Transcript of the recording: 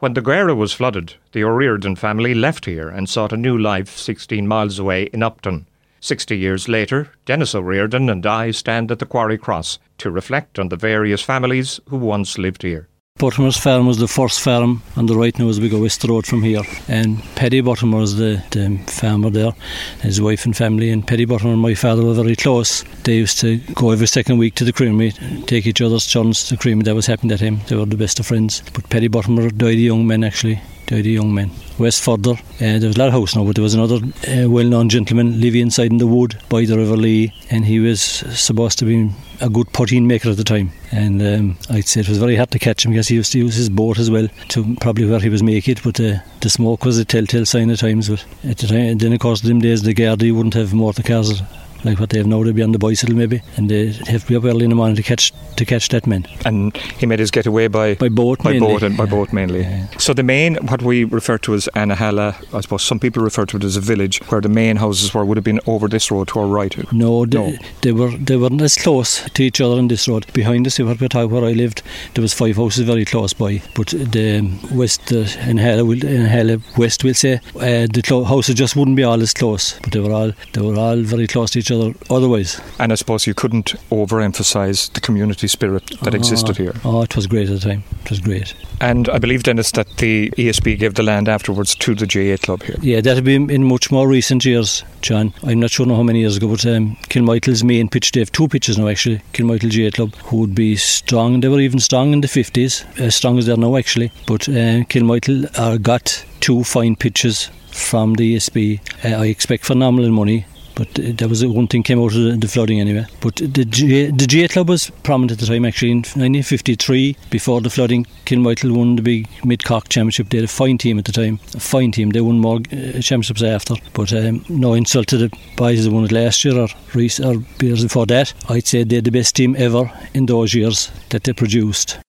When the Gearagh was flooded, the O'Riordan family left here and sought a new life 16 miles away in Upton. 60 years later, Denis O'Riordan and I stand at the Quarry Cross to reflect on the various families who once lived here. Bottomer's farm was the first farm on the right now as we go west the road from here, and Paddy Bottomer is the farmer there, his wife and family, and Paddy Bottomer and my father were very close. They used to go every second week to the creamery, take each other's turns to the creamery. That was happened at him. They were the best of friends. But Paddy Bottomer died a young man actually. West further, there was a lot of house now, but there was another well-known gentleman living inside in the wood by the River Lee, and he was supposed to be a good poteen maker at the time, and I'd say it was very hard to catch him because he used to use his boat as well to probably where he was making it, but the smoke was a telltale sign at times. But at the time, then of course them days the Garda wouldn't have motor cars like what they have now. They'd be on the bicycle maybe, and they'd have to be up early in the morning to catch that man. And he made his getaway by boat mainly. Yeah. So the main, what we refer to as Anahala, I suppose some people refer to it as a village, where the main houses were would have been over this road to our right. No. They weren't as close to each other on this road. Behind us, where I lived, there was 5 houses very close by, but the west Anahala west, we'll say, the houses just wouldn't be all as close, but they were all very close to each other otherwise. And I suppose you couldn't overemphasise the community spirit that existed here. Oh, it was great at the time. It was great. And I believe, Dennis, that the ESB gave the land afterwards to the GAA club here. Yeah, that would be in much more recent years, John. I'm not sure how many years ago, but Kilmichael's main pitch, they have 2 pitches now actually, Kilmichael GAA club, who would be strong. They were even strong in the 50s, as strong as they're now actually, but Kilmichael got 2 fine pitches from the ESB. I expect phenomenal money. But that was one thing came out of the flooding anyway. But the GAA club was prominent at the time actually. In 1953, before the flooding, Kilmichael won the big Mid Cork Championship. They had a fine team at the time. A fine team. They won more championships after. But no insult to the boys that won it last year or years before that. I'd say they're the best team ever in those years that they produced.